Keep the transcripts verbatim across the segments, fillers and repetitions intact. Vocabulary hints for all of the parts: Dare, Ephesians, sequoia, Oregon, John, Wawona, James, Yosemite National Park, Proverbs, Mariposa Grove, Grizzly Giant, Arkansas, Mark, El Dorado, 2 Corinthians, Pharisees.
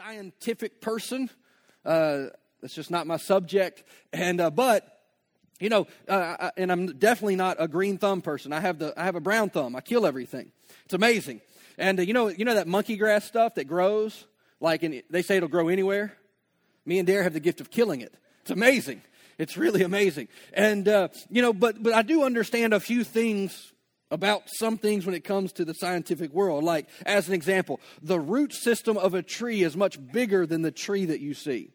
scientific person. Uh, that's just not my subject. And uh, but. You know, uh, and I'm definitely not a green thumb person. I have the I have a brown thumb. I kill everything. It's amazing. And uh, you know, you know that monkey grass stuff that grows, like in, they say it'll grow anywhere. Me and Dare have the gift of killing it. It's amazing. It's really amazing. And uh, you know, but but I do understand a few things about some things when it comes to the scientific world. Like as an example, the root system of a tree is much bigger than the tree that you see.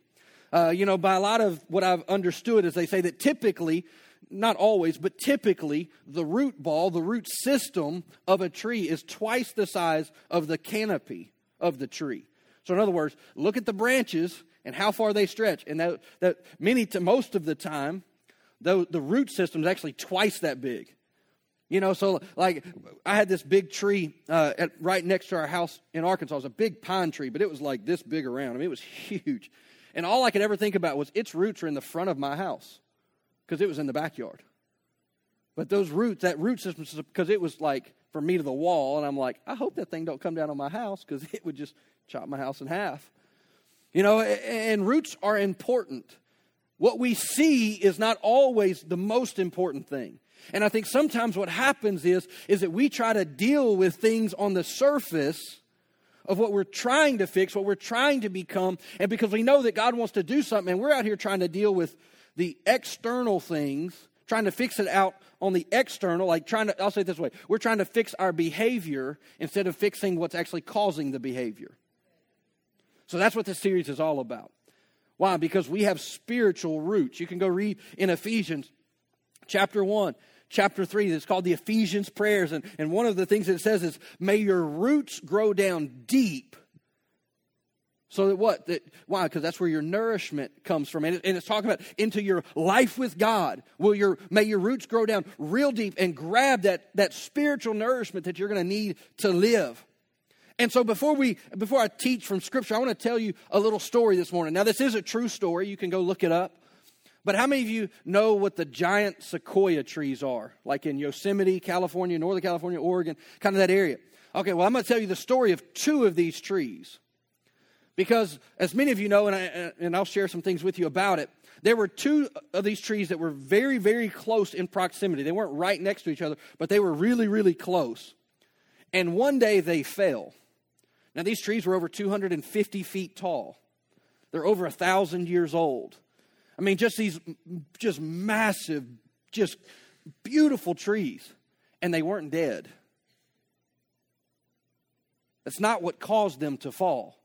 Uh, you know, by a lot of what I've understood is they say that typically, not always, but typically the root ball, the root system of a tree is twice the size of the canopy of the tree. So in other words, look at the branches and how far they stretch. And that, that many to most of the time, the, the root system is actually twice that big. You know, so like I had this big tree uh, at, right next to our house in Arkansas. It was a big pine tree, but it was like this big around. I mean, it was huge. And all I could ever think about was its roots are in the front of my house because it was in the backyard. But those roots, that root system, because it was like from me to the wall, and I'm like, I hope that thing don't come down on my house because it would just chop my house in half. You know, and roots are important. What we see is not always the most important thing. And I think sometimes what happens is, is that we try to deal with things on the surface of what we're trying to fix, what we're trying to become. And because we know that God wants to do something, and we're out here trying to deal with the external things, trying to fix it out on the external, like trying to, I'll say it this way, we're trying to fix our behavior instead of fixing what's actually causing the behavior. So that's what this series is all about. Why? Because we have spiritual roots. You can go read in Ephesians chapter one. Chapter three, that's called the Ephesians prayers. And, and one of the things that it says is, may your roots grow down deep. So that what? That, why? Because that's where your nourishment comes from. And, it, and it's talking about into your life with God. Will your May your roots grow down real deep and grab that, that spiritual nourishment that you're going to need to live. And so before we before I teach from Scripture, I want to tell you a little story this morning. Now, this is a true story. You can go look it up. But how many of you know what the giant sequoia trees are? Like in Yosemite, California, Northern California, Oregon, kind of that area. Okay, well, I'm going to tell you the story of two of these trees. Because as many of you know, and, I, and I'll share some things with you about it, there were two of these trees that were very, very close in proximity. They weren't right next to each other, but they were really, really close. And one day they fell. Now, these trees were over two hundred fifty feet tall. They're over one thousand years old. I mean, just these just massive, just beautiful trees. And they weren't dead. That's not what caused them to fall.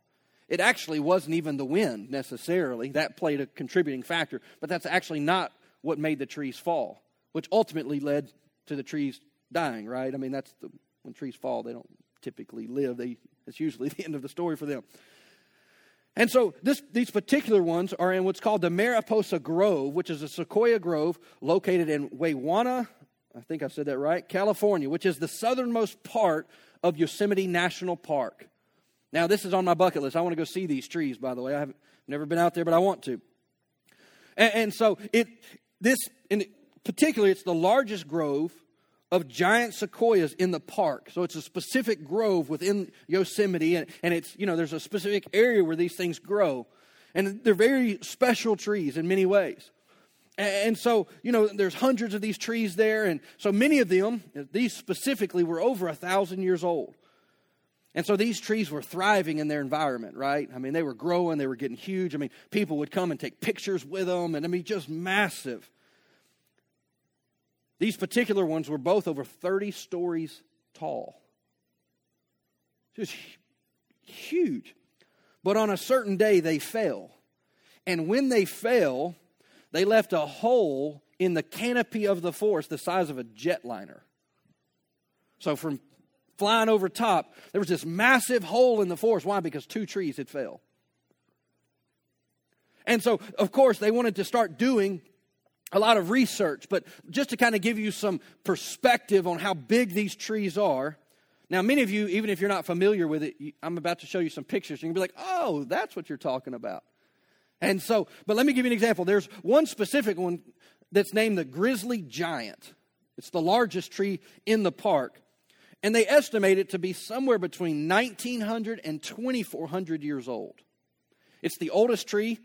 It actually wasn't even the wind necessarily. That played a contributing factor. But that's actually not what made the trees fall, which ultimately led to the trees dying, right? I mean, that's the, when trees fall, they don't typically live. They, it's usually the end of the story for them. And so this, these particular ones are in what's called the Mariposa Grove, which is a sequoia grove located in Wawona, I think I said that right, California, which is the southernmost part of Yosemite National Park. Now, this is on my bucket list. I want to go see these trees, by the way. I haven't never been out there, but I want to. And, and so it this, in particular, it's the largest grove of giant sequoias in the park. So it's a specific grove within Yosemite, and, and it's, you know, there's a specific area where these things grow. And they're very special trees in many ways. And, and so, you know, there's hundreds of these trees there, and so many of them, these specifically, were over a thousand years old. And so these trees were thriving in their environment, right? I mean, they were growing, they were getting huge. I mean, people would come and take pictures with them, and I mean, just massive. These particular ones were both over thirty stories tall. Just huge. But on a certain day, they fell. And when they fell, they left a hole in the canopy of the forest the size of a jetliner. So from flying over top, there was this massive hole in the forest. Why? Because two trees had fell. And so, of course, they wanted to start doing a lot of research, but just to kind of give you some perspective on how big these trees are. Now, many of you, even if you're not familiar with it, I'm about to show you some pictures. You're going to be like, oh, that's what you're talking about. And so, but let me give you an example. There's one specific one that's named the Grizzly Giant. It's the largest tree in the park. And they estimate it to be somewhere between nineteen hundred and twenty-four hundred years old. It's the oldest tree.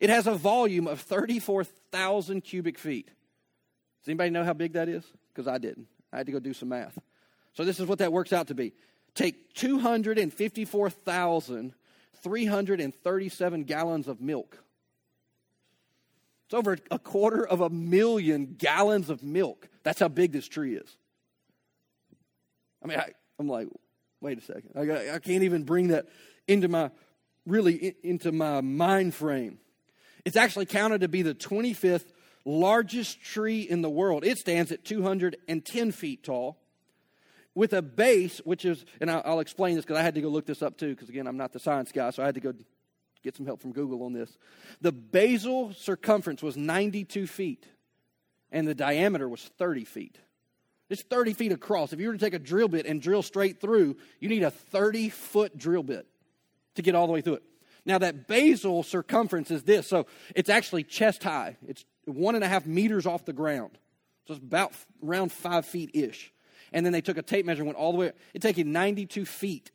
It has a volume of thirty-four thousand cubic feet. Does anybody know how big that is? Because I didn't. I had to go do some math. So this is what that works out to be. Take two hundred fifty-four thousand three hundred thirty-seven gallons of milk. It's over a quarter of a million gallons of milk. That's how big this tree is. I mean, I, I'm like, wait a second. I, got, I can't even bring that into my, really in, into my mind frame. It's actually counted to be the twenty-fifth largest tree in the world. It stands at two hundred ten feet tall with a base, which is, and I'll, I'll explain this because I had to go look this up too, because again, I'm not the science guy, so I had to go get some help from Google on this. The basal circumference was ninety-two feet, and the diameter was thirty feet. It's thirty feet across. If you were to take a drill bit and drill straight through, you need a thirty-foot drill bit to get all the way through it. Now, that basal circumference is this. So it's actually chest high. It's one and a half meters off the ground. So it's about around five feet-ish. And then they took a tape measure and went all the way. It took you ninety-two feet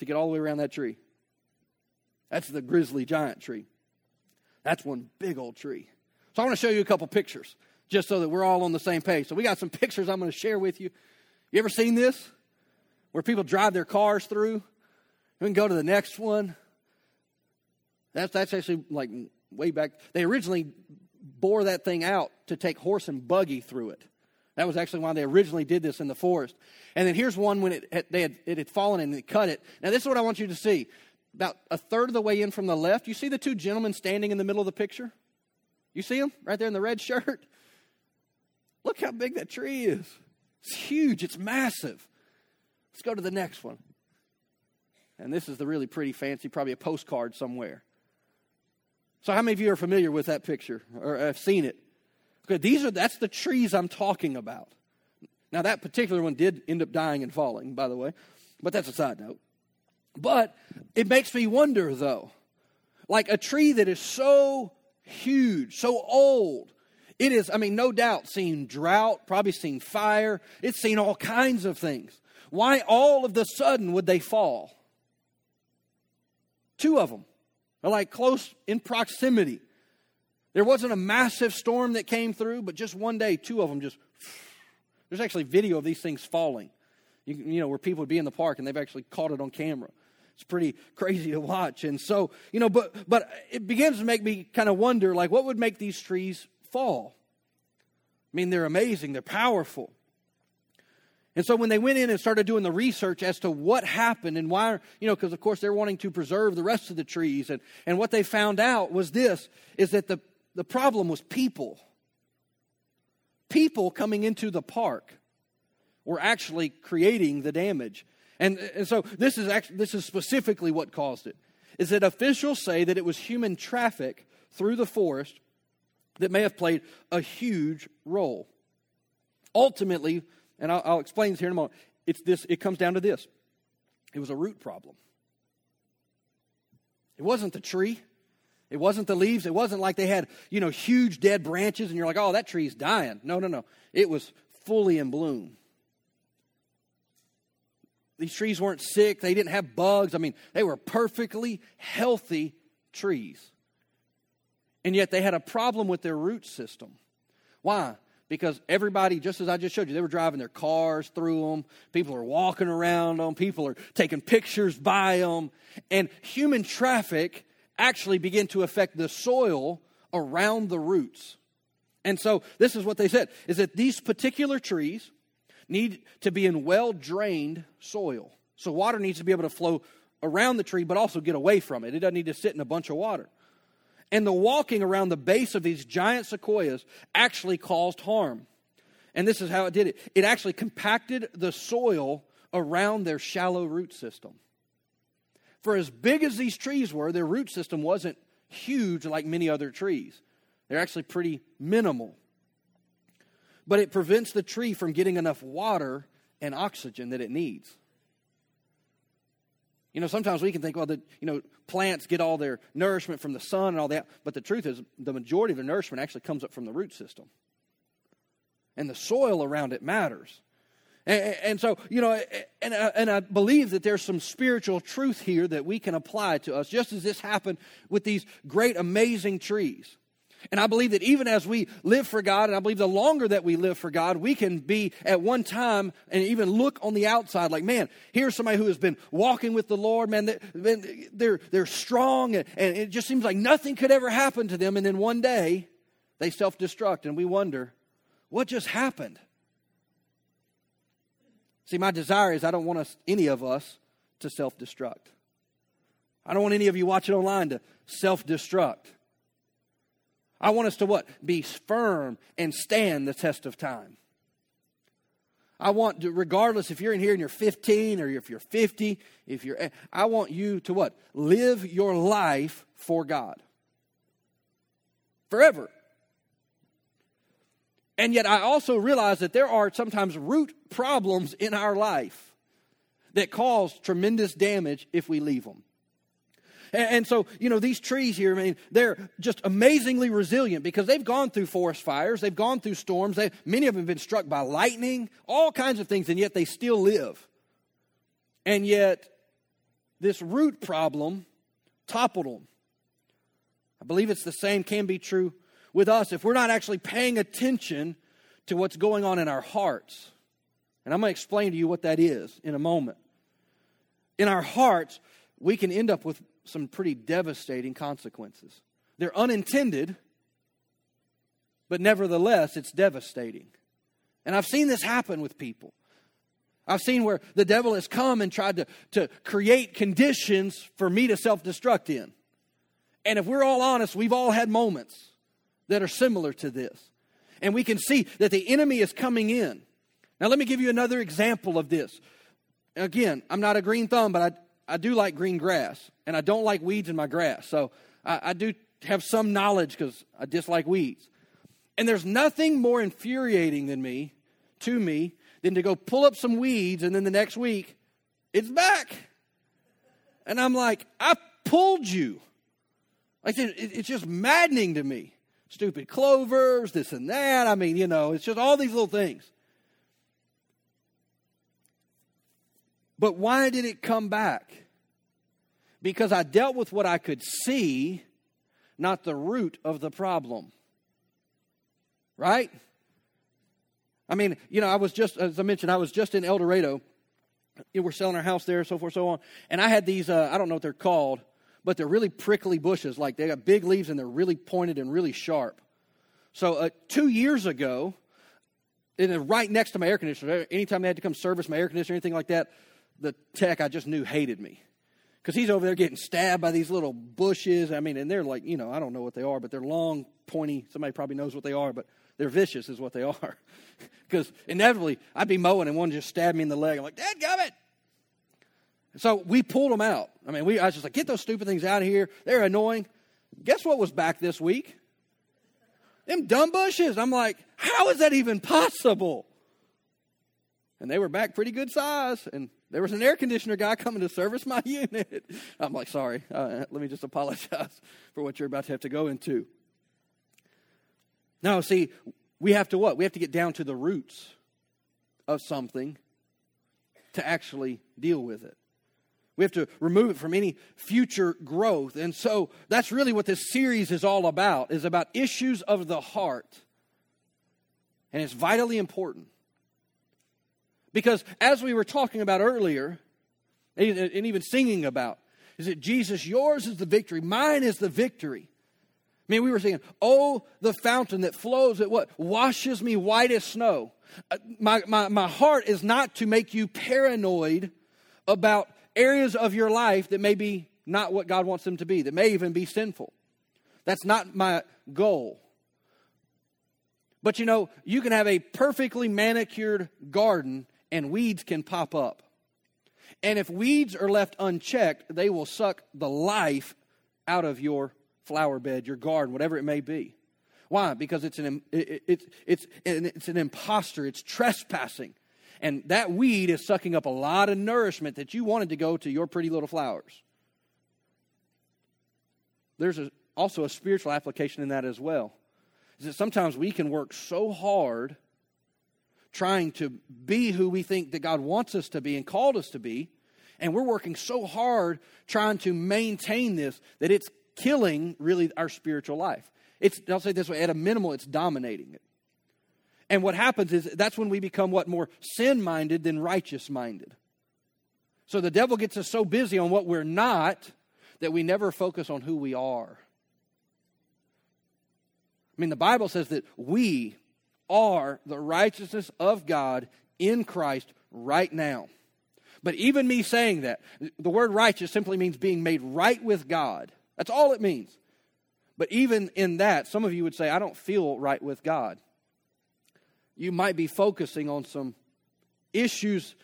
to get all the way around that tree. That's the Grizzly Giant tree. That's one big old tree. So I want to show you a couple pictures just so that we're all on the same page. So we got some pictures I'm going to share with you. You ever seen this? Where people drive their cars through. We can go to the next one. That's, that's actually like way back. They originally bore that thing out to take horse and buggy through it. That was actually why they originally did this in the forest. And then here's one when it had, they had, it had fallen and they cut it. Now this is what I want you to see. About a third of the way in from the left, you see the two gentlemen standing in the middle of the picture? You see them right there in the red shirt? Look how big that tree is. It's huge. It's massive. Let's go to the next one. And this is the really pretty fancy, probably a postcard somewhere. So how many of you are familiar with that picture or have seen it? Okay, these are that's the trees I'm talking about. Now, that particular one did end up dying and falling, by the way. But that's a side note. But it makes me wonder, though. Like a tree that is so huge, so old. It is, I mean, no doubt, seen drought, probably seen fire. It's seen all kinds of things. Why all of the sudden would they fall? Two of them are like close in proximity. There wasn't a massive storm that came through, but just one day, two of them just... There's actually video of these things falling, you, you know, where people would be in the park, and they've actually caught it on camera. It's pretty crazy to watch. And so, you know, but but it begins to make me kind of wonder, like, what would make these trees fall? I mean, they're amazing. They're powerful. And so when they went in and started doing the research as to what happened and why, you know, because, of course, they're wanting to preserve the rest of the trees. And, and what they found out was this, is that the, the problem was people. People coming into the park were actually creating the damage. And, and so this is actually, this is specifically what caused it, is that officials say that it was human traffic through the forest that may have played a huge role. Ultimately... And I'll, I'll explain this here in a moment. It's this. It comes down to this. It was a root problem. It wasn't the tree. It wasn't the leaves. It wasn't like they had, you know, huge dead branches and you're like, oh, that tree's dying. No, no, no. It was fully in bloom. These trees weren't sick. They didn't have bugs. I mean, they were perfectly healthy trees. And yet they had a problem with their root system. Why? Because everybody, just as I just showed you, they were driving their cars through them. People are walking around them. People are taking pictures by them. And human traffic actually began to affect the soil around the roots. And so this is what they said, is that these particular trees need to be in well-drained soil. So water needs to be able to flow around the tree, but also get away from it. It doesn't need to sit in a bunch of water. And the walking around the base of these giant sequoias actually caused harm. And this is how it did it. It actually compacted the soil around their shallow root system. For as big as these trees were, their root system wasn't huge like many other trees. They're actually pretty minimal. But it prevents the tree from getting enough water and oxygen that it needs. You know, sometimes we can think, well, the, you know, plants get all their nourishment from the sun and all that. But the truth is the majority of the nourishment actually comes up from the root system. And the soil around it matters. And, and so, you know, and, and I believe that there's some spiritual truth here that we can apply to us, just as this happened with these great, amazing trees. And I believe that even as we live for God, and I believe the longer that we live for God, we can be at one time and even look on the outside like, man, here's somebody who has been walking with the Lord. Man, they're, they're strong, and it just seems like nothing could ever happen to them. And then one day, they self-destruct, and we wonder, what just happened? See, my desire is I don't want us, any of us, to self-destruct. I don't want any of you watching online to self-destruct. I want us to what? Be firm and stand the test of time. I want to, regardless if you're in here and you're fifteen or if you're fifty, if you're, I want you to what? Live your life for God. Forever. And yet I also realize that there are sometimes root problems in our life that cause tremendous damage if we leave them. And so, you know, these trees here, I mean, they're just amazingly resilient because they've gone through forest fires. They've gone through storms. They, many of them have been struck by lightning, all kinds of things, and yet they still live. And yet, this root problem toppled them. I believe it's the same can be true with us if we're not actually paying attention to what's going on in our hearts. And I'm going to explain to you what that is in a moment. In our hearts, we can end up with some pretty devastating consequences. They're unintended, but nevertheless, it's devastating. And I've seen this happen with people. I've seen where the devil has come and tried to, to create conditions for me to self-destruct in. And if we're all honest, we've all had moments that are similar to this. And we can see that the enemy is coming in. Now, let me give you another example of this. Again, I'm not a green thumb, but I... I do like green grass, and I don't like weeds in my grass. So I, I do have some knowledge because I dislike weeds. And there's nothing more infuriating than me, to me, than to go pull up some weeds, and then the next week, it's back. And I'm like, I pulled you. Like it, it, it's just maddening to me. Stupid clovers, this and that. I mean, you know, it's just all these little things. But why did it come back? Because I dealt with what I could see, not the root of the problem. Right? I mean, you know, I was just, as I mentioned, I was just in El Dorado. We're selling our house there, so forth, so on. And I had these, uh, I don't know what they're called, but they're really prickly bushes. Like they got big leaves and they're really pointed and really sharp. So uh, two years ago, and right next to my air conditioner, anytime they had to come service my air conditioner or anything like that, the tech I just knew hated me because he's over there getting stabbed by these little bushes. I mean, and they're like, you know, I don't know what they are, but they're long, pointy. Somebody probably knows what they are, but they're vicious is what they are because inevitably I'd be mowing and one just stabbed me in the leg. I'm like, dadgummit. So we pulled them out. I mean, we I was just like, get those stupid things out of here. They're annoying. Guess what was back this week? Them dumb bushes. I'm like, how is that even possible? And they were back pretty good size, and there was an air conditioner guy coming to service my unit. I'm like, sorry, uh, let me just apologize for what you're about to have to go into. No, see, we have to what? We have to get down to the roots of something to actually deal with it. We have to remove it from any future growth. And so that's really what this series is all about, is about issues of the heart. And it's vitally important. Because as we were talking about earlier, and even singing about, is that Jesus, yours is the victory, mine is the victory. I mean, we were singing, oh, the fountain that flows, that what? Washes me white as snow. My, my, my heart is not to make you paranoid about areas of your life that may be not what God wants them to be, that may even be sinful. That's not my goal. But you know, you can have a perfectly manicured garden and weeds can pop up. And if weeds are left unchecked, they will suck the life out of your flower bed, your garden, whatever it may be. Why? Because it's an it's it's it's an imposter, it's trespassing. And that weed is sucking up a lot of nourishment that you wanted to go to your pretty little flowers. There's a, also a spiritual application in that as well. Is that sometimes we can work so hard trying to be who we think that God wants us to be and called us to be. And we're working so hard trying to maintain this that it's killing, really, our spiritual life. It's, I'll say it this way, at a minimal, it's dominating it. And what happens is that's when we become what? More sin-minded than righteous-minded. So the devil gets us so busy on what we're not that we never focus on who we are. I mean, the Bible says that we are the righteousness of God in Christ right now. But even me saying that, the word righteous simply means being made right with God. That's all it means. But even in that, some of you would say, I don't feel right with God. You might be focusing on some issues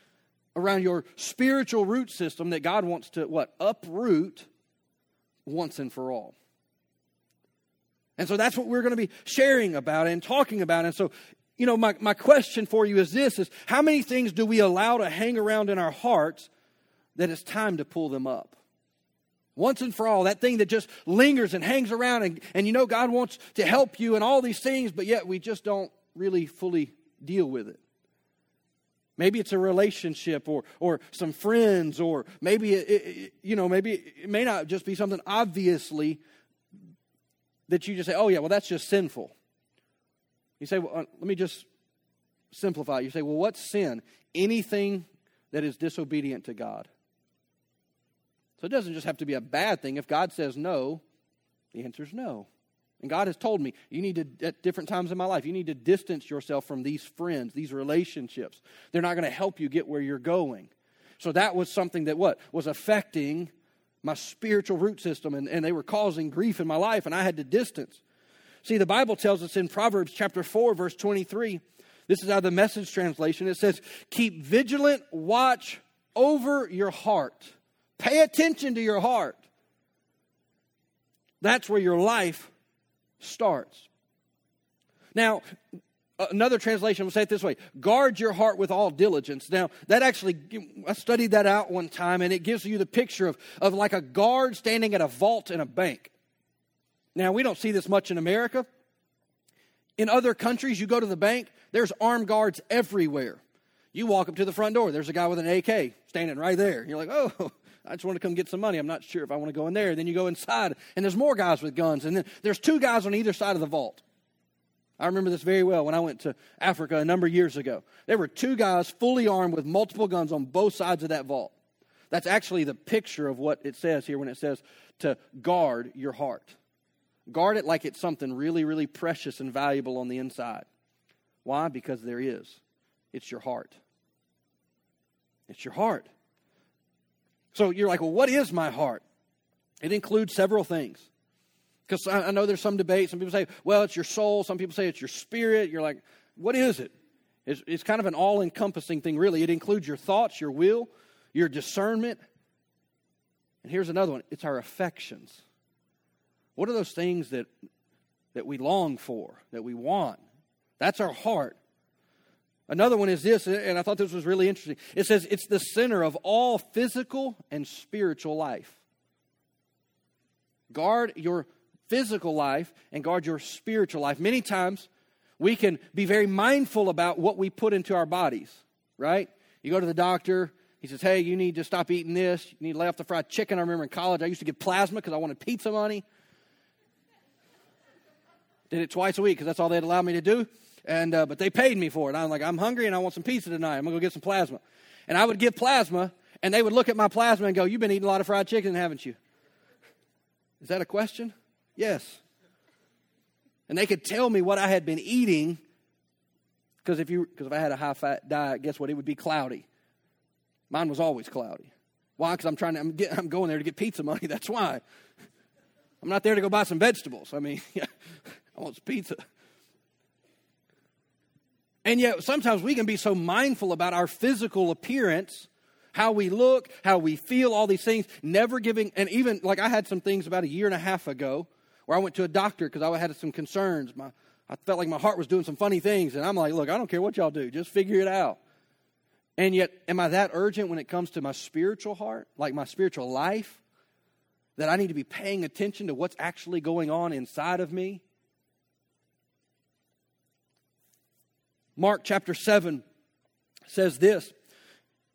around your spiritual root system that God wants to, what, uproot once and for all. And so that's what we're going to be sharing about and talking about. And so, you know, my, my question for you is this, is how many things do we allow to hang around in our hearts that it's time to pull them up? Once and for all, that thing that just lingers and hangs around, and, and you know God wants to help you and all these things, but yet we just don't really fully deal with it. Maybe it's a relationship or or some friends, or maybe, it, it, you know, maybe it may not just be something obviously that you just say, oh, yeah, well, that's just sinful. You say, well, let me just simplify. You say, well, what's sin? Anything that is disobedient to God. So it doesn't just have to be a bad thing. If God says no, the answer is no. And God has told me, you need to, at different times in my life, you need to distance yourself from these friends, these relationships. They're not going to help you get where you're going. So that was something that, what, was affecting my spiritual root system, and, and they were causing grief in my life, and I had to distance. See, the Bible tells us in Proverbs chapter four, verse twenty-three, this is out of the Message translation. It says, keep vigilant watch over your heart. Pay attention to your heart. That's where your life starts. Now, another translation will say it this way, guard your heart with all diligence. Now, that actually, I studied that out one time, and it gives you the picture of, of like a guard standing at a vault in a bank. Now, we don't see this much in America. In other countries, you go to the bank, there's armed guards everywhere. You walk up to the front door, there's a guy with an A K standing right there. You're like, oh, I just want to come get some money. I'm not sure if I want to go in there. Then you go inside, and there's more guys with guns. And then there's two guys on either side of the vault. I remember this very well when I went to Africa a number of years ago. There were two guys fully armed with multiple guns on both sides of that vault. That's actually the picture of what it says here when it says to guard your heart. Guard it like it's something really, really precious and valuable on the inside. Why? Because there is. It's your heart. It's your heart. So you're like, well, what is my heart? It includes several things. Because I know there's some debate. Some people say, well, it's your soul. Some people say it's your spirit. You're like, what is it? It's, it's kind of an all-encompassing thing, really. It includes your thoughts, your will, your discernment. And here's another one. It's our affections. What are those things that, that we long for, that we want? That's our heart. Another one is this, and I thought this was really interesting. It says it's the center of all physical and spiritual life. Guard your physical life and guard your spiritual life. Many times we can be very mindful about what we put into our bodies, right? You go to the doctor, he says, hey, you need to stop eating this. You need to lay off the fried chicken. I remember in college I used to get plasma because I wanted pizza money. Did it twice a week because that's all they'd allow me to do. And uh, but they paid me for it. I'm like, I'm hungry and I want some pizza tonight. I'm going to go get some plasma. And I would give plasma, and they would look at my plasma and go, you've been eating a lot of fried chicken, haven't you? Is that a question? Yes. And they could tell me what I had been eating, because if, if I had a high-fat diet, guess what? It would be cloudy. Mine was always cloudy. Why? Because I'm trying to, I'm, get, I'm going there to get pizza money. That's why. I'm not there to go buy some vegetables. I mean, I want some pizza. And yet sometimes we can be so mindful about our physical appearance, how we look, how we feel, all these things, never giving. And even like I had some things about a year and a half ago where I went to a doctor because I had some concerns. My, I felt like my heart was doing some funny things. And I'm like, look, I don't care what y'all do. Just figure it out. And yet, am I that urgent when it comes to my spiritual heart, like my spiritual life, that I need to be paying attention to what's actually going on inside of me? Mark chapter seven says this,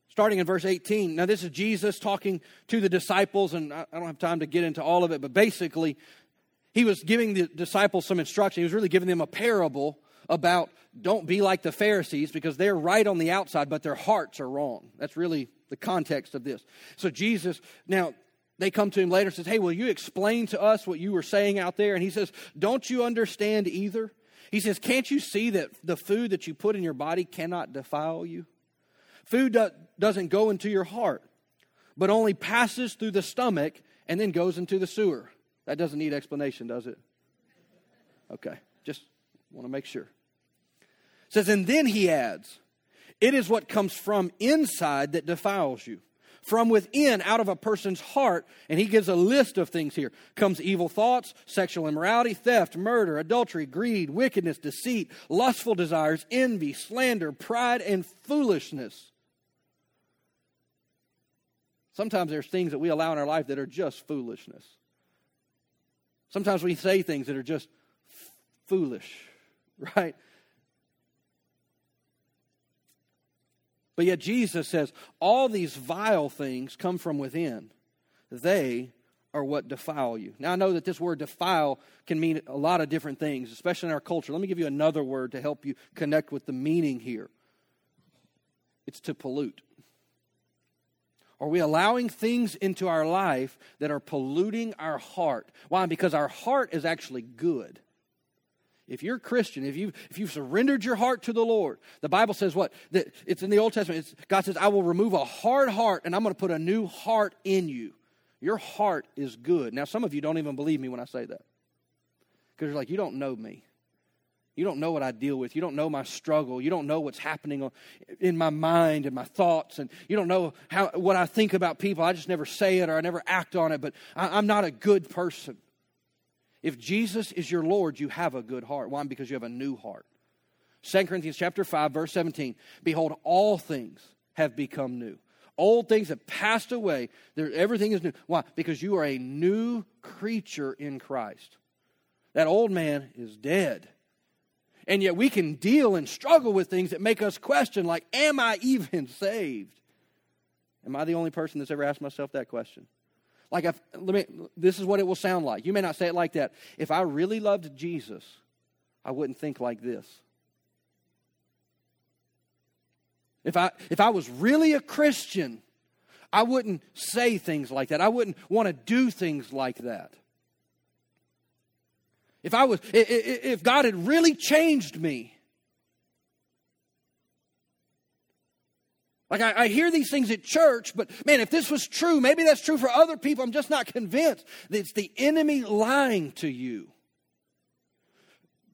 starting in verse eighteen. Now, this is Jesus talking to the disciples, and I don't have time to get into all of it, but basically, he was giving the disciples some instruction. He was really giving them a parable about don't be like the Pharisees because they're right on the outside, but their hearts are wrong. That's really the context of this. So Jesus, now they come to him later and says, hey, will you explain to us what you were saying out there? And he says, don't you understand either? He says, can't you see that the food that you put in your body cannot defile you? Food do- doesn't go into your heart, but only passes through the stomach and then goes into the sewer. That doesn't need explanation, does it? Okay, just want to make sure. It says, and then he adds, it is what comes from inside that defiles you. From within, out of a person's heart, and he gives a list of things here, comes evil thoughts, sexual immorality, theft, murder, adultery, greed, wickedness, deceit, lustful desires, envy, slander, pride, and foolishness. Sometimes there's things that we allow in our life that are just foolishness. Sometimes we say things that are just f- foolish, right? But yet Jesus says, all these vile things come from within. They are what defile you. Now, I know that this word defile can mean a lot of different things, especially in our culture. Let me give you another word to help you connect with the meaning here. It's to pollute. Are we allowing things into our life that are polluting our heart? Why? Because our heart is actually good. If you're a Christian, if you've, if you've surrendered your heart to the Lord, the Bible says what? That it's in the Old Testament. It's, God says, I will remove a hard heart, and I'm going to put a new heart in you. Your heart is good. Now, some of you don't even believe me when I say that. Because you're like, you don't know me. You don't know what I deal with. You don't know my struggle. You don't know what's happening in my mind and my thoughts. And you don't know how what I think about people. I just never say it or I never act on it. But I, I'm not a good person. If Jesus is your Lord, you have a good heart. Why? Because you have a new heart. Second Corinthians chapter five, verse seventeen. Behold, all things have become new. Old things have passed away. There, everything is new. Why? Because you are a new creature in Christ. That old man is dead. And yet we can deal and struggle with things that make us question, like, am I even saved? Am I the only person that's ever asked myself that question? Like, if, let me. This is what it will sound like. You may not say it like that. If I really loved Jesus, I wouldn't think like this. If I if I was really a Christian, I wouldn't say things like that. I wouldn't want to do things like that. If I was, if God had really changed me. Like, I, I hear these things at church, but man, if this was true, maybe that's true for other people. I'm just not convinced. It's the enemy lying to you.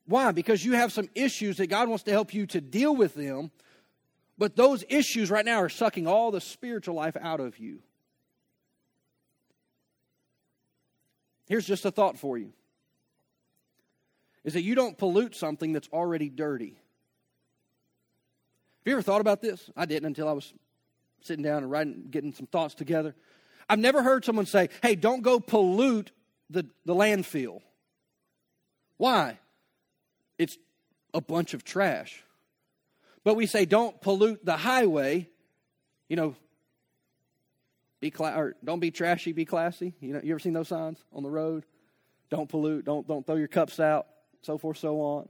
Why? Because you have some issues that God wants to help you to deal with them, but those issues right now are sucking all the spiritual life out of you. Here's just a thought for you. Is that you don't pollute something that's already dirty. Have you ever thought about this? I didn't until I was sitting down and writing, getting some thoughts together. I've never heard someone say, hey, don't go pollute the, the landfill. Why? It's a bunch of trash. But we say, don't pollute the highway. You know, be cla- or don't be trashy, be classy. You know, you ever seen those signs on the road? Don't pollute, don't, don't throw your cups out, so forth, so on.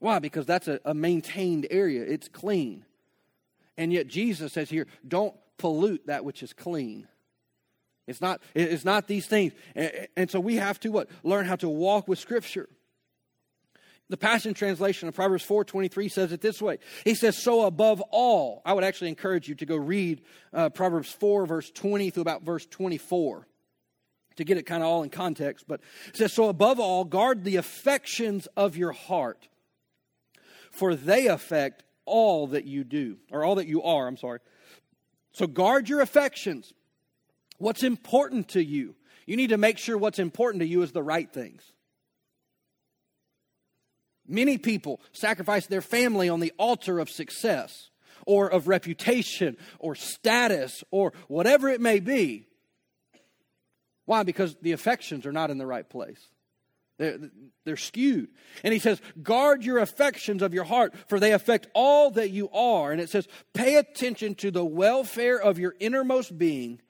Why? Because that's a, a maintained area. It's clean. And yet Jesus says here, don't pollute that which is clean. It's not, it's not these things. And, and so we have to what? Learn how to walk with Scripture. The Passion Translation of Proverbs four twenty-three says it this way. He says, so above all, I would actually encourage you to go read uh, Proverbs four, verse twenty through about verse twenty-four. To get it kind of all in context. But it says, so above all, guard the affections of your heart. For they affect all that you do, or all that you are, I'm sorry. So guard your affections. What's important to you? You need to make sure what's important to you is the right things. Many people sacrifice their family on the altar of success, or of reputation, or status, or whatever it may be. Why? Because the affections are not in the right place. They're, they're skewed. And he says, guard your affections of your heart, for they affect all that you are. And it says, pay attention to the welfare of your innermost being,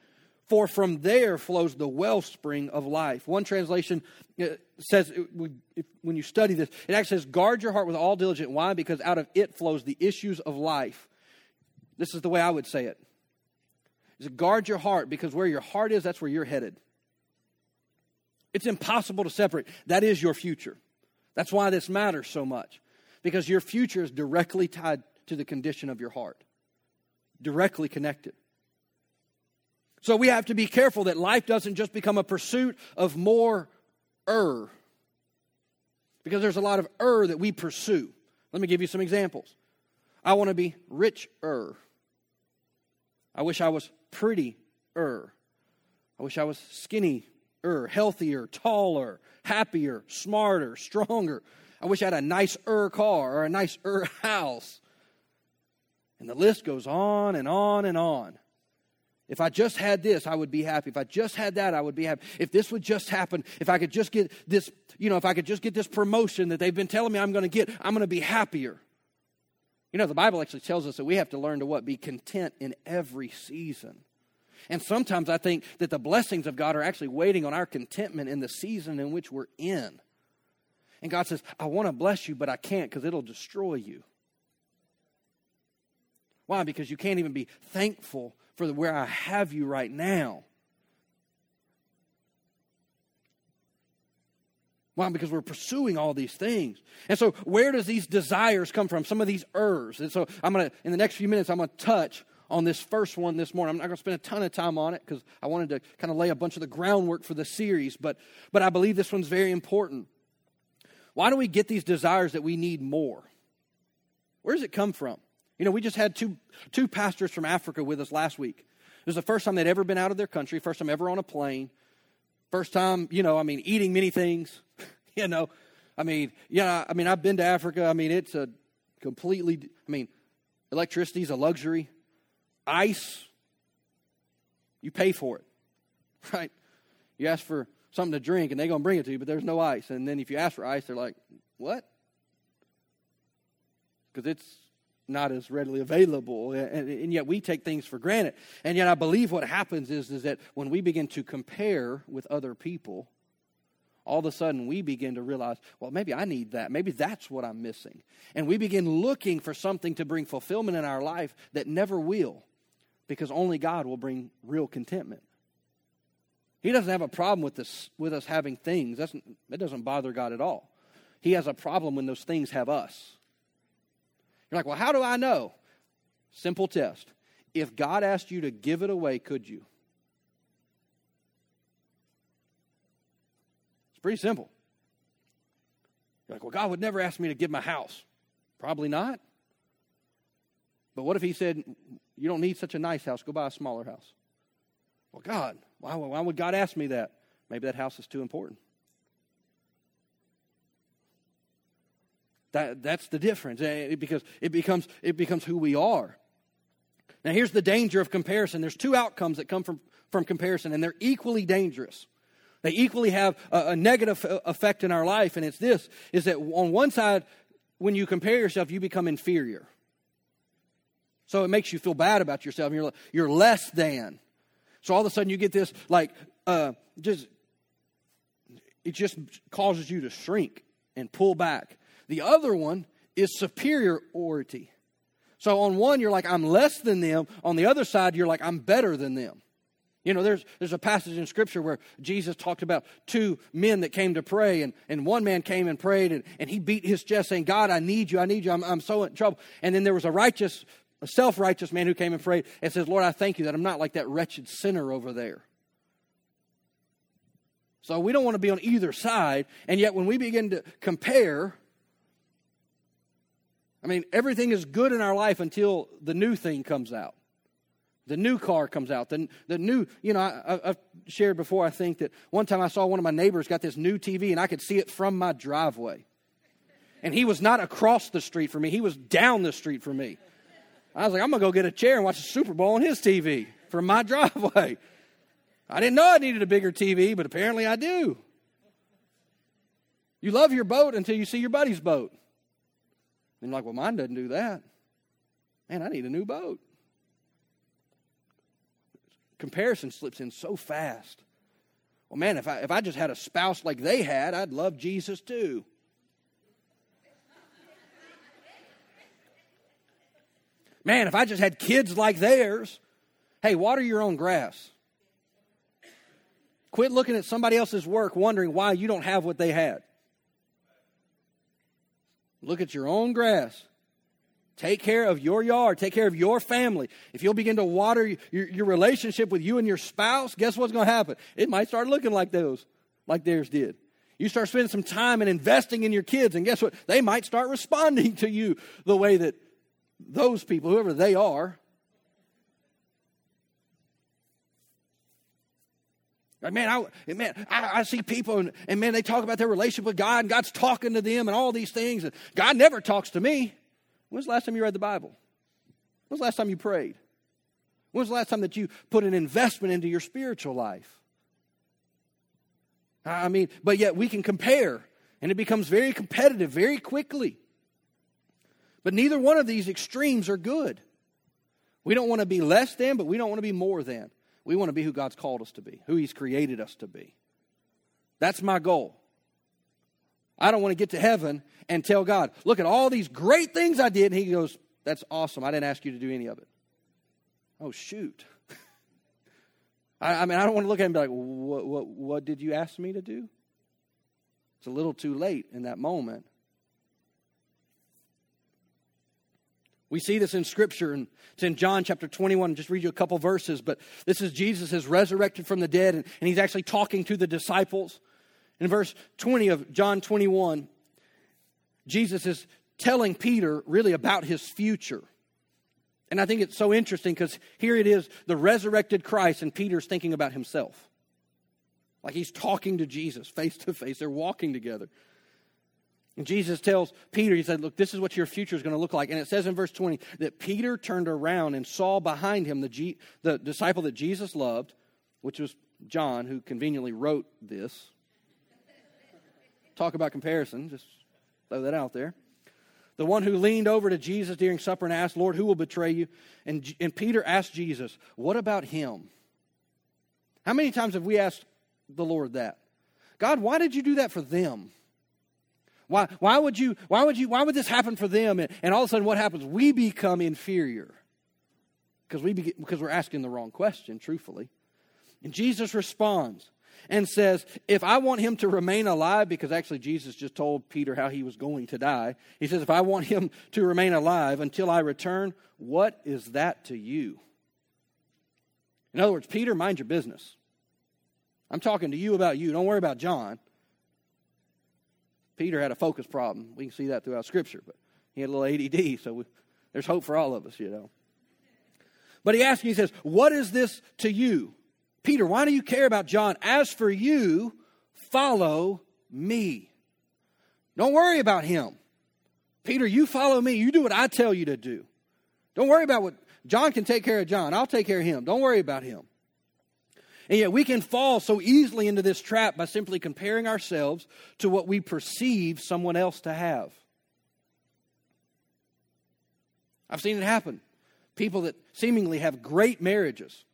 for from there flows the wellspring of life. One translation says, when you study this, it actually says, guard your heart with all diligence. Why? Because out of it flows the issues of life. This is the way I would say it. Is guard your heart, because where your heart is, that's where you're headed. It's impossible to separate. That is your future. That's why this matters so much. Because your future is directly tied to the condition of your heart. Directly connected. So we have to be careful that life doesn't just become a pursuit of more err. Because there's a lot of err that we pursue. Let me give you some examples. I want to be rich-er. I wish I was pretty-er. I wish I was skinny-er. Healthier, taller, happier, smarter, stronger. I wish I had a nicer car or a nicer house. And the list goes on and on and on. If I just had this, I would be happy. If I just had that, I would be happy. If this would just happen, if I could just get this, you know, if I could just get this promotion that they've been telling me I'm going to get, I'm going to be happier. You know, the Bible actually tells us that we have to learn to what? Be content in every season. And sometimes I think that the blessings of God are actually waiting on our contentment in the season in which we're in. And God says, I want to bless you, but I can't because it'll destroy you. Why? Because you can't even be thankful for the, where I have you right now. Why? Because we're pursuing all these things. And so where does these desires come from? Some of these errs. And so I'm going to, in the next few minutes, I'm going to touch on this first one this morning. I'm not going to spend a ton of time on it because I wanted to kind of lay a bunch of the groundwork for the series, but but I believe this one's very important. Why do we get these desires that we need more? Where does it come from? You know, we just had two two pastors from Africa with us last week. It was the first time they'd ever been out of their country, first time ever on a plane, first time, you know, I mean, eating many things, you know. I mean, yeah, I mean, I've been to Africa. I mean, it's a completely, I mean, electricity's a luxury. Ice, you pay for it, right? You ask for something to drink, and they're going to bring it to you, but there's no ice. And then if you ask for ice, they're like, what? Because it's not as readily available, and, and yet we take things for granted. And yet I believe what happens is, is that when we begin to compare with other people, all of a sudden we begin to realize, well, maybe I need that. Maybe that's what I'm missing. And we begin looking for something to bring fulfillment in our life that never will. Because only God will bring real contentment. He doesn't have a problem with this, with us having things. That's, that doesn't bother God at all. He has a problem when those things have us. You're like, well, how do I know? Simple test. If God asked you to give it away, could you? It's pretty simple. You're like, well, God would never ask me to give my house. Probably not. But what if he said, you don't need such a nice house. Go buy a smaller house. Well, God, why, why would God ask me that? Maybe that house is too important. That, that's the difference. It, because it becomes, it becomes who we are. Now, here's the danger of comparison. There's two outcomes that come from, from comparison, and they're equally dangerous. They equally have a, a negative effect in our life, and it's this, is that on one side, when you compare yourself, you become inferior. So it makes you feel bad about yourself. You're you're less than. So all of a sudden you get this like uh, just it just causes you to shrink and pull back. The other one is superiority. So on one you're like I'm less than them. On the other side you're like I'm better than them. You know, there's there's a passage in Scripture where Jesus talked about two men that came to pray, and, and one man came and prayed, and, and he beat his chest saying, God, I need you, I need you, I'm I'm so in trouble. And then there was a righteous A self-righteous man who came and prayed and says, Lord, I thank you that I'm not like that wretched sinner over there. So we don't want to be on either side. And yet when we begin to compare, I mean, everything is good in our life until the new thing comes out. The new car comes out. The, the new, you know, I, I've shared before, I think that one time I saw one of my neighbors got this new T V and I could see it from my driveway. And he was not across the street from me. He was down the street from me. I was like, I'm going to go get a chair and watch the Super Bowl on his T V from my driveway. I didn't know I needed a bigger T V, but apparently I do. You love your boat until you see your buddy's boat. And you're like, well, mine doesn't do that. Man, I need a new boat. Comparison slips in so fast. Well, man, if I if I just had a spouse like they had, I'd love Jesus too. Man, if I just had kids like theirs, hey, water your own grass. Quit looking at somebody else's work wondering why you don't have what they had. Look at your own grass. Take care of your yard. Take care of your family. If you'll begin to water your, your relationship with you and your spouse, guess what's going to happen? It might start looking like those, like theirs did. You start spending some time and investing in your kids, and guess what? They might start responding to you the way that those people, whoever they are. Like, man, I, man, I, I see people, and, and, man, they talk about their relationship with God, and God's talking to them and all these things, and God never talks to me. When's the last time you read the Bible? When's the last time you prayed? When's the last time that you put an investment into your spiritual life? I mean, but yet we can compare, and it becomes very competitive very quickly. But neither one of these extremes are good. We don't want to be less than, but we don't want to be more than. We want to be who God's called us to be, who He's created us to be. That's my goal. I don't want to get to heaven and tell God, look at all these great things I did. And He goes, that's awesome. I didn't ask you to do any of it. Oh, shoot. I, I mean, I don't want to look at Him and be like, what, what, what did you ask me to do? It's a little too late in that moment. We see this in Scripture, and it's in John chapter twenty-one. I'll just read you a couple verses, but this is Jesus is resurrected from the dead, and, and he's actually talking to the disciples. In verse twenty of John twenty-one, Jesus is telling Peter really about his future. And I think it's so interesting because here it is, the resurrected Christ, and Peter's thinking about himself. Like he's talking to Jesus face to face. They're walking together. And Jesus tells Peter, he said, look, this is what your future is going to look like. And it says in verse twenty that Peter turned around and saw behind him the, G- the disciple that Jesus loved, which was John, who conveniently wrote this. Talk about comparison, just throw that out there. The one who leaned over to Jesus during supper and asked, Lord, who will betray you? And, G- and Peter asked Jesus, what about him? How many times have we asked the Lord that? God, why did you do that for them? Why, why would you, why would you, why would this happen for them? And, and all of a sudden what happens? We become inferior because we begin, because we're asking the wrong question, truthfully. And Jesus responds and says, if I want him to remain alive, because actually Jesus just told Peter how he was going to die. He says, if I want him to remain alive until I return, what is that to you? In other words, Peter, mind your business. I'm talking to you about you. Don't worry about John. Peter had a focus problem. We can see that throughout Scripture, but he had a little A D D, so we, there's hope for all of us, you know. But he asks, he says, what is this to you? Peter, why do you care about John? As for you, follow me. Don't worry about him. Peter, you follow me. You do what I tell you to do. Don't worry about what, John can take care of John. I'll take care of him. Don't worry about him. And yet we can fall so easily into this trap by simply comparing ourselves to what we perceive someone else to have. I've seen it happen. People that seemingly have great marriages,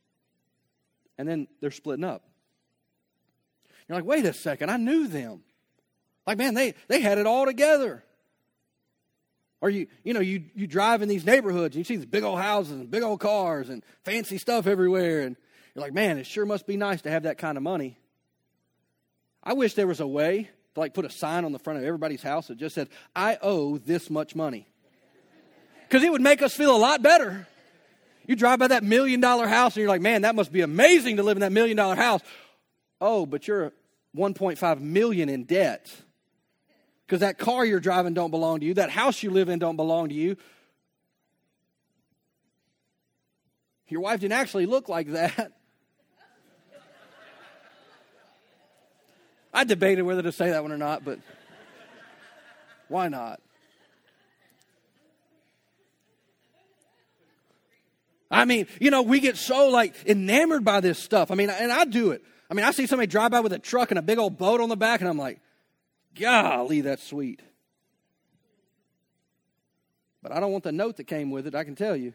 and then they're splitting up. You're like, wait a second, I knew them. Like, man, they, they had it all together. Or, you you know, you, you drive in these neighborhoods, and you see these big old houses and big old cars and fancy stuff everywhere, and you're like, man, it sure must be nice to have that kind of money. I wish there was a way to, like, put a sign on the front of everybody's house that just said, I owe this much money. Because it would make us feel a lot better. You drive by that million-dollar house, and you're like, man, that must be amazing to live in that million-dollar house. Oh, but you're one point five million dollars in debt. Because that car you're driving don't belong to you. That house you live in don't belong to you. Your wife didn't actually look like that. I debated whether to say that one or not, but why not? I mean, you know, we get so, like, enamored by this stuff. I mean, and I do it. I mean, I see somebody drive by with a truck and a big old boat on the back, and I'm like, golly, that's sweet. But I don't want the note that came with it, I can tell you.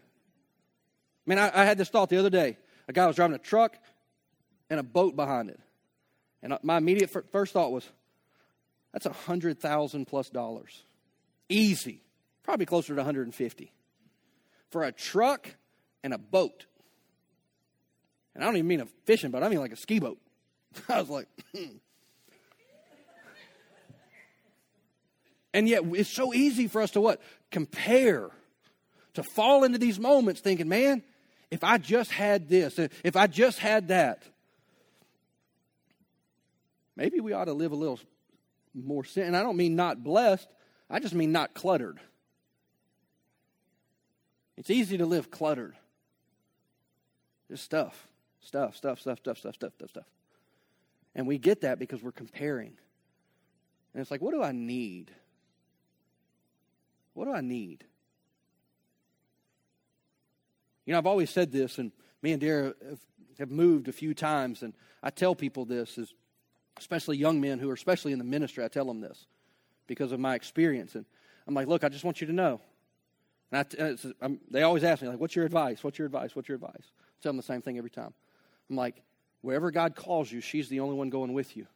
Man, I, I had this thought the other day. A guy was driving a truck and a boat behind it. And my immediate first thought was, that's one hundred thousand dollars plus dollars. Easy. Probably closer to one hundred fifty thousand dollars for a truck and a boat. And I don't even mean a fishing boat. I mean like a ski boat. I was like, hmm. And yet it's so easy for us to what? Compare. To fall into these moments thinking, man, if I just had this, if I just had that, maybe we ought to live a little more sin. And I don't mean not blessed. I just mean not cluttered. It's easy to live cluttered. Just stuff, stuff, stuff, stuff, stuff, stuff, stuff, stuff, stuff. And we get that because we're comparing. And it's like, what do I need? What do I need? You know, I've always said this, and me and Dare have moved a few times, and I tell people this, is especially young men who are especially in the ministry, I tell them this because of my experience. And I'm like, look, I just want you to know. And, I, and it's, I'm, they always ask me, like, what's your advice? What's your advice? What's your advice? I tell them the same thing every time. I'm like, wherever God calls you, she's the only one going with you.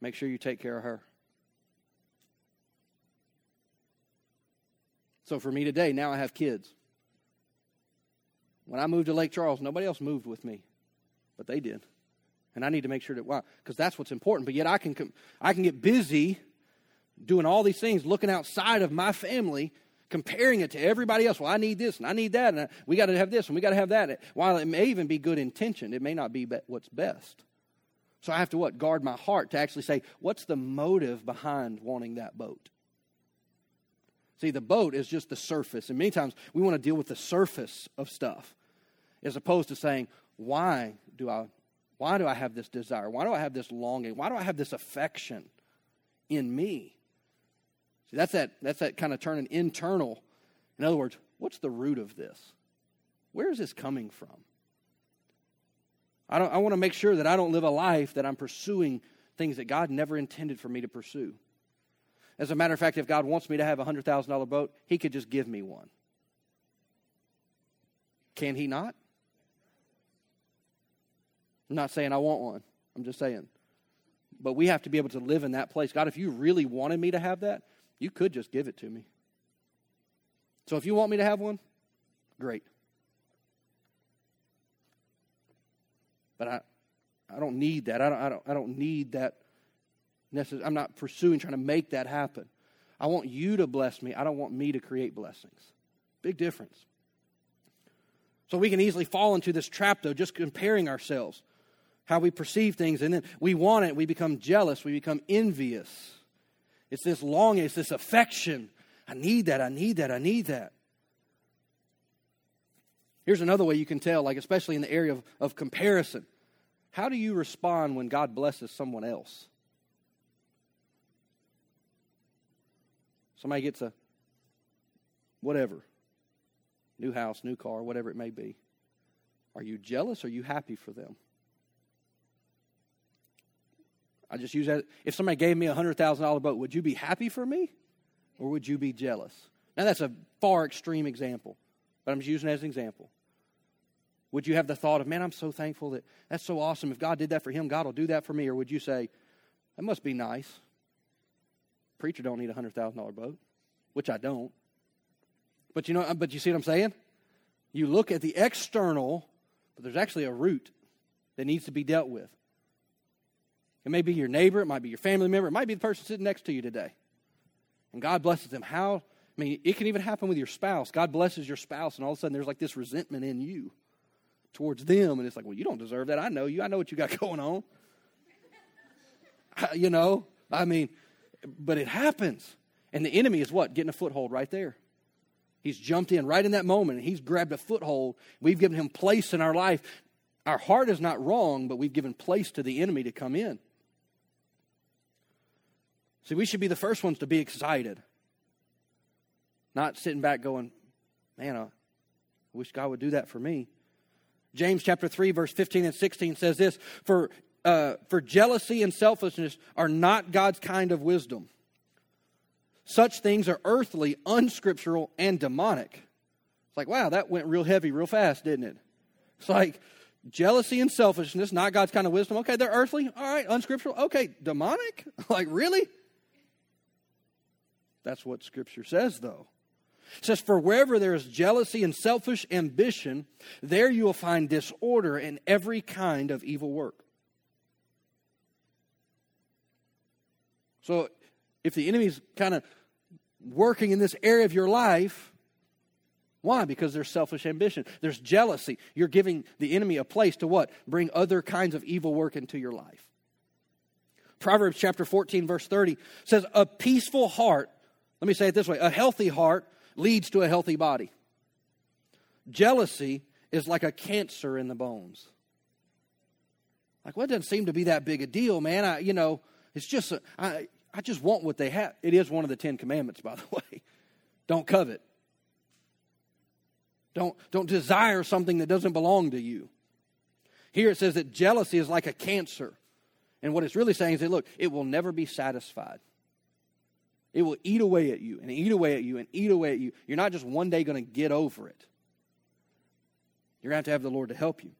Make sure you take care of her. So for me today, now I have kids. When I moved to Lake Charles, nobody else moved with me, but they did. And I need to make sure that, why? Because that's what's important. But yet I can I can get busy doing all these things, looking outside of my family, comparing it to everybody else. Well, I need this, and I need that, and I, we got to have this, and we got to have that. While it may even be good intention, it may not be what's best. So I have to what? Guard my heart to actually say, what's the motive behind wanting that boat? See, the boat is just the surface. And many times we want to deal with the surface of stuff as opposed to saying, why do I, why do I have this desire? Why do I have this longing? Why do I have this affection in me? See, that's that, that's that kind of turning internal. In other words, what's the root of this? Where is this coming from? I don't, I want to make sure that I don't live a life that I'm pursuing things that God never intended for me to pursue. As a matter of fact, if God wants me to have a one hundred thousand dollars boat, he could just give me one. Can he not? I'm not saying I want one. I'm just saying. But we have to be able to live in that place. God, if you really wanted me to have that, you could just give it to me. So if you want me to have one, great. But I, I don't need that. I don't, I don't, I don't need that. I'm not pursuing, trying to make that happen. I want you to bless me. I don't want me to create blessings. Big difference. So we can easily fall into this trap, though, just comparing ourselves, how we perceive things, and then we want it. We become jealous. We become envious. It's this longing. It's this affection. I need that. I need that. I need that. Here's another way you can tell, like especially in the area of, of comparison. How do you respond when God blesses someone else? Somebody gets a whatever, new house, new car, whatever it may be. Are you jealous or are you happy for them? I just use that. If somebody gave me a one hundred thousand dollars boat, would you be happy for me or would you be jealous? Now, that's a far extreme example, but I'm just using it as an example. Would you have the thought of, man, I'm so thankful that that's so awesome. If God did that for him, God will do that for me. Or would you say, that must be nice. Preacher don't need a one hundred thousand dollars boat, which I don't. But you know, but you see what I'm saying? You look at the external, but there's actually a root that needs to be dealt with. It may be your neighbor. It might be your family member. It might be the person sitting next to you today. And God blesses them. How? I mean, it can even happen with your spouse. God blesses your spouse, and all of a sudden there's like this resentment in you towards them. And it's like, well, you don't deserve that. I know you. I know what you got going on. I, you know, I mean... But it happens. And the enemy is what? Getting a foothold right there. He's jumped in right in that moment, and he's grabbed a foothold. We've given him place in our life. Our heart is not wrong, but we've given place to the enemy to come in. See, we should be the first ones to be excited. Not sitting back going, man, I wish God would do that for me. James chapter three, verse fifteen and sixteen says this, For uh, for jealousy and selfishness are not God's kind of wisdom. Such things are earthly, unscriptural, and demonic. It's like, wow, that went real heavy real fast, didn't it? It's like jealousy and selfishness, not God's kind of wisdom. Okay, they're earthly. All right, unscriptural. Okay, demonic? Like, really? That's what Scripture says, though. It says, for wherever there is jealousy and selfish ambition, there you will find disorder and every kind of evil work. So if the enemy's kind of working in this area of your life, why? Because there's selfish ambition. There's jealousy. You're giving the enemy a place to what? Bring other kinds of evil work into your life. Proverbs chapter fourteen, verse thirty says, a peaceful heart, let me say it this way, a healthy heart leads to a healthy body. Jealousy is like a cancer in the bones. Like, well, it doesn't seem to be that big a deal, man. I, you know, it's just, a, I, I just want what they have. It is one of the Ten Commandments, by the way. Don't covet. Don't, don't desire something that doesn't belong to you. Here it says that jealousy is like a cancer. And what it's really saying is that, look, it will never be satisfied. It will eat away at you and eat away at you and eat away at you. You're not just one day going to get over it. You're going to have to have the Lord to help you.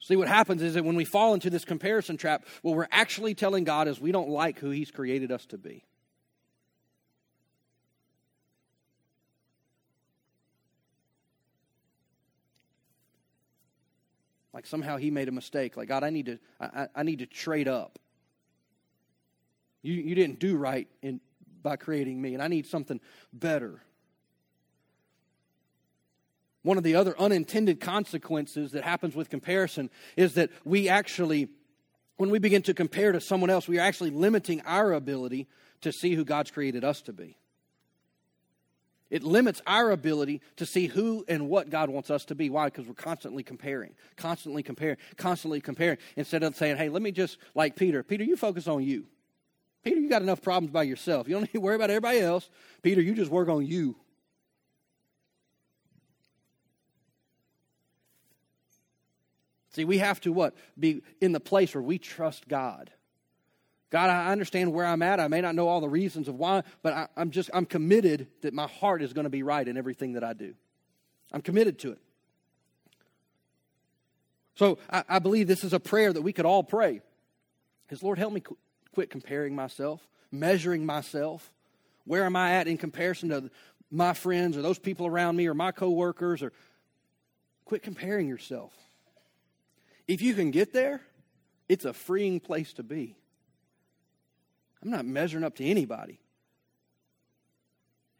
See, what happens is that when we fall into this comparison trap, what we're actually telling God is we don't like who He's created us to be. Like somehow He made a mistake. Like, God, I need to, I, I need to trade up. You, you didn't do right in by creating me, and I need something better. One of the other unintended consequences that happens with comparison is that we actually, when we begin to compare to someone else, we are actually limiting our ability to see who God's created us to be. It limits our ability to see who and what God wants us to be. Why? Because we're constantly comparing, constantly comparing, constantly comparing. Instead of saying, hey, let me just, like Peter, Peter, you focus on you. Peter, you got enough problems by yourself. You don't need to worry about everybody else. Peter, you just work on you. See, we have to what? Be in the place where we trust God. God, I understand where I'm at. I may not know all the reasons of why, but I, I'm just, I'm committed that my heart is going to be right in everything that I do. I'm committed to it. So I, I believe this is a prayer that we could all pray. Is, Lord, help me qu- quit comparing myself, measuring myself. Where am I at in comparison to my friends or those people around me or my coworkers? Or quit comparing yourself. If you can get there, it's a freeing place to be. I'm not measuring up to anybody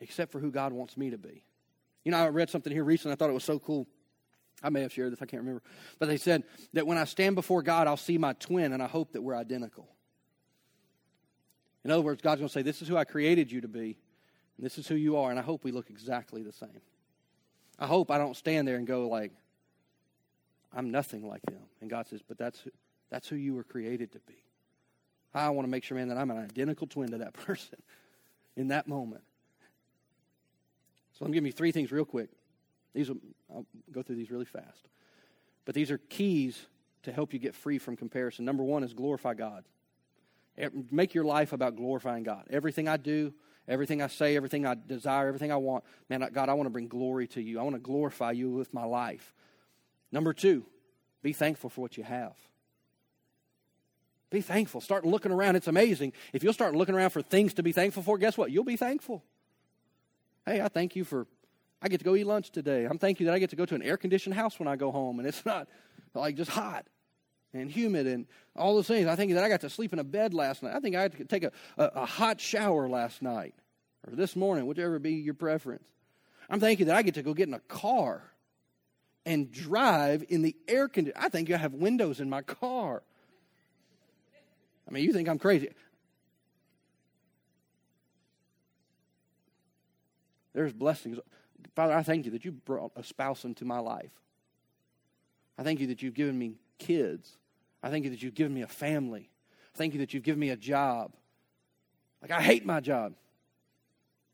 except for who God wants me to be. You know, I read something here recently. I thought it was so cool. I may have shared this. I can't remember. But they said that when I stand before God, I'll see my twin, and I hope that we're identical. In other words, God's going to say, this is who I created you to be, and this is who you are, and I hope we look exactly the same. I hope I don't stand there and go like, I'm nothing like them. And God says, but that's who, that's who you were created to be. I want to make sure, man, that I'm an identical twin to that person in that moment. So I'm giving you three things real quick. These are, I'll go through these really fast. But these are keys to help you get free from comparison. Number one is glorify God. Make your life about glorifying God. Everything I do, everything I say, everything I desire, everything I want, man, God, I want to bring glory to you. I want to glorify you with my life. Number two, be thankful for what you have. Be thankful. Start looking around. It's amazing. If you'll start looking around for things to be thankful for, guess what? You'll be thankful. Hey, I thank you for, I get to go eat lunch today. I'm thank you that I get to go to an air-conditioned house when I go home, and it's not like just hot and humid and all those things. I thank you that I got to sleep in a bed last night. I think I had to take a, a, a hot shower last night or this morning, whichever be your preference. I'm thank you that I get to go get in a car and drive in the air condition. I thank you I have windows in my car. I mean, you think I'm crazy. There's blessings. Father, I thank you that you brought a spouse into my life. I thank you that you've given me kids. I thank you that you've given me a family. I thank you that you've given me a job. Like, I hate my job.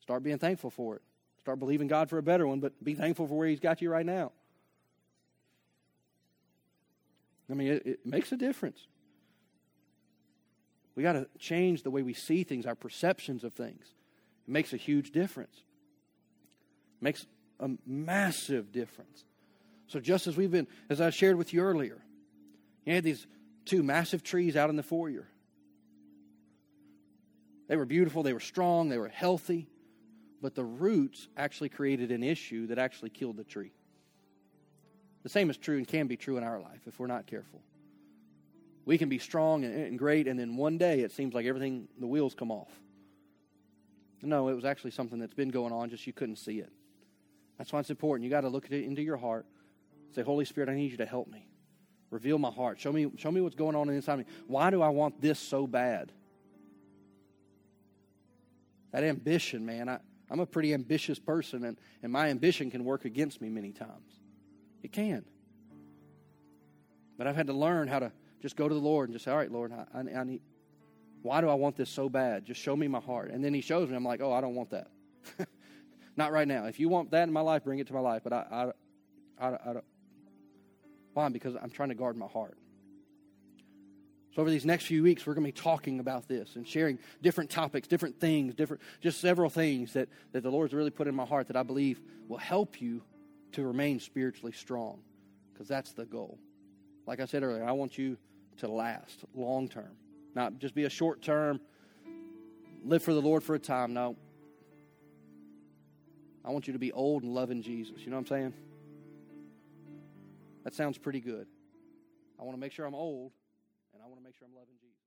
Start being thankful for it. Start believing God for a better one, but be thankful for where He's got you right now. I mean, it, it makes a difference. We got to change the way we see things, our perceptions of things. It makes a huge difference. It makes a massive difference. So just as we've been, as I shared with you earlier, you had these two massive trees out in the foyer. They were beautiful, they were strong, they were healthy, but the roots actually created an issue that actually killed the tree. The same is true and can be true in our life if we're not careful. We can be strong and great, and then one day it seems like everything, the wheels come off. No, it was actually something that's been going on, just you couldn't see it. That's why it's important. You got to look at it into your heart. Say, Holy Spirit, I need you to help me. Reveal my heart. Show me, show me what's going on inside me. Why do I want this so bad? That ambition, man. I, I'm a pretty ambitious person, and, and my ambition can work against me many times. It can. But I've had to learn how to just go to the Lord and just say, all right, Lord, I, I, I need, why do I want this so bad? Just show me my heart. And then he shows me. I'm like, oh, I don't want that. Not right now. If you want that in my life, bring it to my life. But I, I, I, I don't. Why? Because I'm trying to guard my heart. So over these next few weeks, we're going to be talking about this and sharing different topics, different things, different just several things that, that the Lord's really put in my heart that I believe will help you to remain spiritually strong, because that's the goal. Like I said earlier, I want you to last long term, not just be a short term, live for the Lord for a time. No, I want you to be old and loving Jesus. You know what I'm saying? That sounds pretty good. I want to make sure I'm old, and I want to make sure I'm loving Jesus.